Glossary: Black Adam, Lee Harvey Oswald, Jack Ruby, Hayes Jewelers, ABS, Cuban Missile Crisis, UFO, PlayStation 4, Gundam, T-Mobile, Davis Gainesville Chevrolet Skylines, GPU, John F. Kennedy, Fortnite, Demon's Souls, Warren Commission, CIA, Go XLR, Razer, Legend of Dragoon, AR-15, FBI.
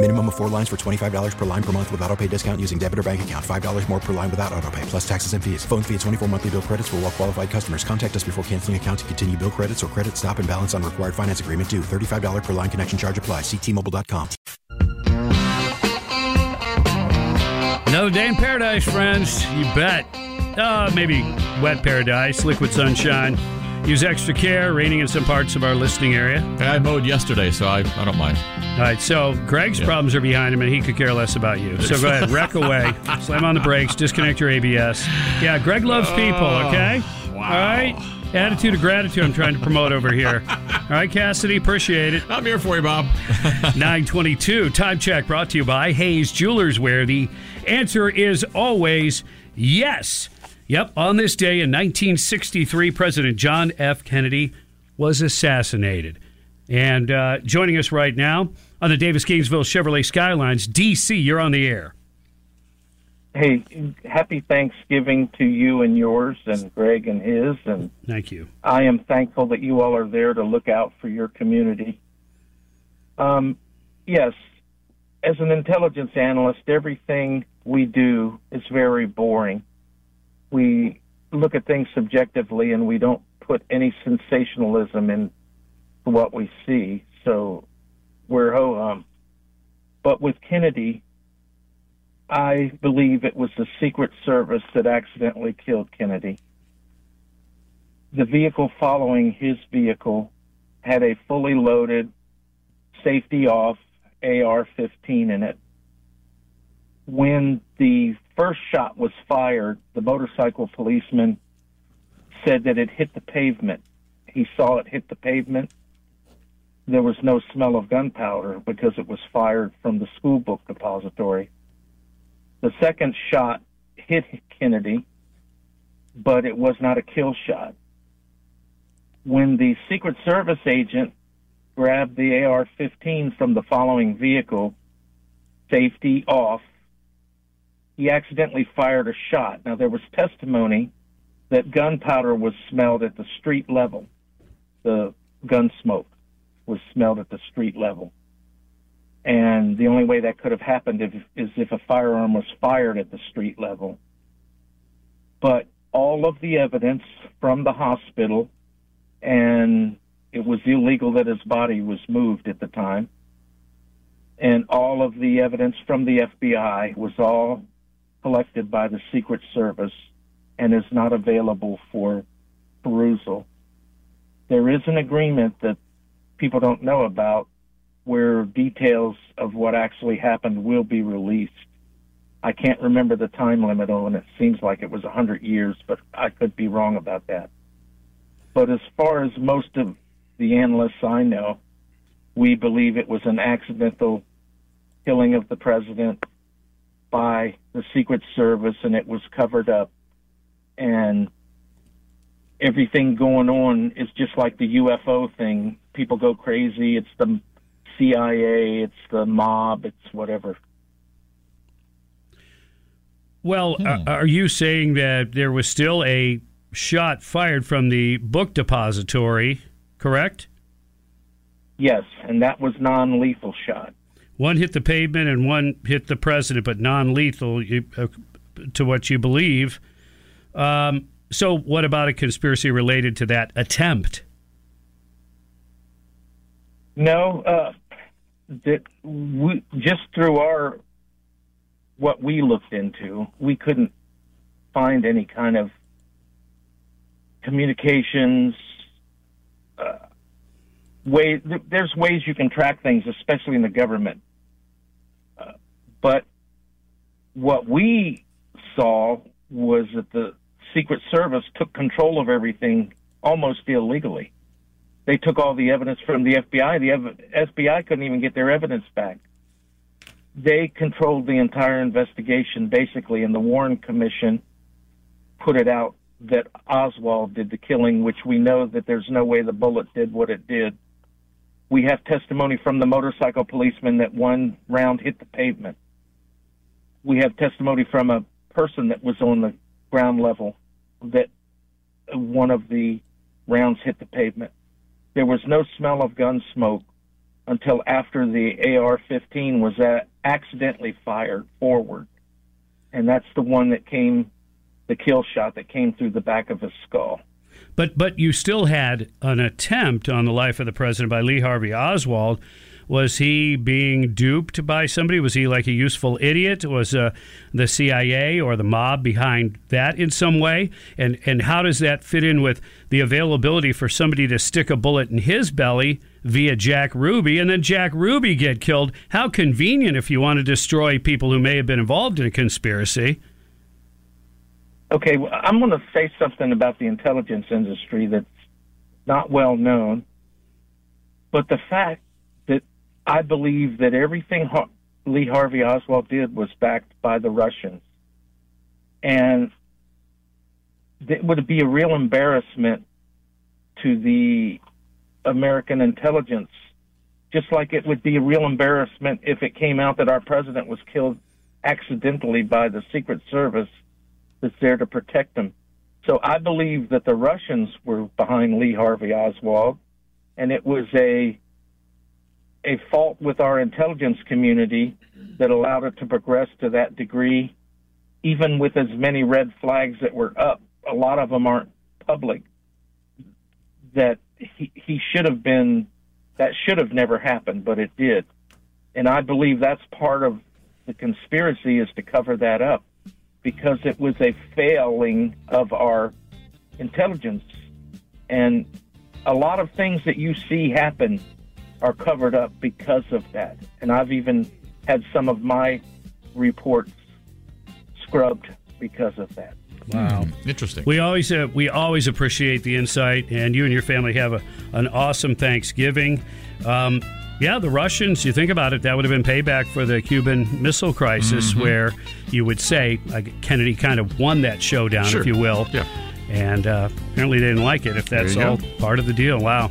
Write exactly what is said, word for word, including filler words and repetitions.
Minimum of four lines for twenty-five dollars per line per month with auto pay discount using debit or bank account. five dollars more per line without auto pay, plus taxes and fees. Phone fee at twenty-four monthly bill credits for well qualified customers. Contact us before canceling account to continue bill credits or credit stop and balance on required finance agreement due. thirty-five dollars per line connection charge applies. See T Mobile dot com. Another day in paradise, friends. You bet. Uh, maybe wet paradise, liquid sunshine. Use extra care, raining in some parts of our listening area. I mowed yesterday, so I, I don't mind. All right, so Greg's yeah. problems are behind him, and he could care less about you. So go ahead, wreck away, slam on the brakes, disconnect your A B S. Yeah, Greg loves people, okay? Oh, wow. All right? Attitude of gratitude I'm trying to promote over here. All right, Cassidy, appreciate it. I'm here for you, Bob. nine twenty-two, time check brought to you by Hayes Jewelers, where the answer is always yes. Yep, on this day in nineteen sixty-three, President John F. Kennedy was assassinated. And uh, joining us right now on the Davis Gainesville Chevrolet Skylines, D C, you're on the air. Hey, happy Thanksgiving to you and yours and Greg and his. And thank you. I am thankful that you all are there to look out for your community. Um, yes, as an intelligence analyst, everything we do is very boring. We look at things subjectively, and we don't put any sensationalism in what we see, so we're ho-hum. But with Kennedy, I believe it was the Secret Service that accidentally killed Kennedy. The vehicle following his vehicle had a fully loaded, safety-off A R fifteen in it. When the first shot was fired, the motorcycle policeman said that it hit the pavement. He saw it hit the pavement. There was no smell of gunpowder because it was fired from the school book depository. The second shot hit Kennedy, but it was not a kill shot. When the Secret Service agent grabbed the A R fifteen from the following vehicle, safety off, he accidentally fired a shot. Now, there was testimony that gunpowder was smelled at the street level. The gun smoke was smelled at the street level. And the only way that could have happened if, is if a firearm was fired at the street level. But all of the evidence from the hospital, and it was illegal that his body was moved at the time, and all of the evidence from the F B I was all collected by the Secret Service and is not available for perusal. There is an agreement that people don't know about where details of what actually happened will be released. I can't remember the time limit on it. Seems like it was one hundred years, but I could be wrong about that. But as far as most of the analysts I know, we believe it was an accidental killing of the president by the Secret Service, and it was covered up. And everything going on is just like the U F O thing. People go crazy. It's the C I A. It's the mob. It's whatever. Well, hmm. uh, are you saying that there was still a shot fired from the book depository, correct? Yes, and that was non-lethal shot. One hit the pavement and one hit the president, but non-lethal, you, uh, to what you believe. Um, so what about a conspiracy related to that attempt? No, uh, that we, just through our what we looked into, we couldn't find any kind of communications, uh, way, th- there's ways you can track things, especially in the government. Uh, but what we saw was that the Secret Service took control of everything almost illegally. They took all the evidence from the F B I. The ev- F B I couldn't even get their evidence back. They controlled the entire investigation, basically, and the Warren Commission put it out that Oswald did the killing, which we know that there's no way the bullet did what it did. We have testimony from the motorcycle policeman that one round hit the pavement. We have testimony from a person that was on the ground level that one of the rounds hit the pavement. There was no smell of gun smoke until after the A R fifteen was uh, accidentally fired forward. And that's the one that came, the kill shot that came through the back of his skull. But but you still had an attempt on the life of the president by Lee Harvey Oswald. Was he being duped by somebody? Was he like a useful idiot? Was uh, the C I A or the mob behind that in some way? And and how does that fit in with the availability for somebody to stick a bullet in his belly via Jack Ruby and then Jack Ruby get killed? How convenient if you want to destroy people who may have been involved in a conspiracy. Okay, well, I'm going to say something about the intelligence industry that's not well known, but the fact that I believe that everything Lee Harvey Oswald did was backed by the Russians, and it would be a real embarrassment to the American intelligence, just like it would be a real embarrassment if it came out that our president was killed accidentally by the Secret Service that's there to protect them. So I believe that the Russians were behind Lee Harvey Oswald, and it was a a fault with our intelligence community that allowed it to progress to that degree, even with as many red flags that were up. A lot of them aren't public. That he, he should have been, that should have never happened, but it did. And I believe that's part of the conspiracy, is to cover that up, because it was a failing of our intelligence. And a lot of things that you see happen are covered up because of that. And I've even had some of my reports scrubbed because of that. Wow. Interesting. We always uh, we always appreciate the insight, and you and your family have a, an awesome Thanksgiving. Um, yeah, the Russians, you think about it, that would have been payback for the Cuban Missile Crisis, mm-hmm. where you would say like, Kennedy kind of won that showdown, sure. if you will. Yeah. And uh, apparently they didn't like it, if that's all go. part of the deal. Wow.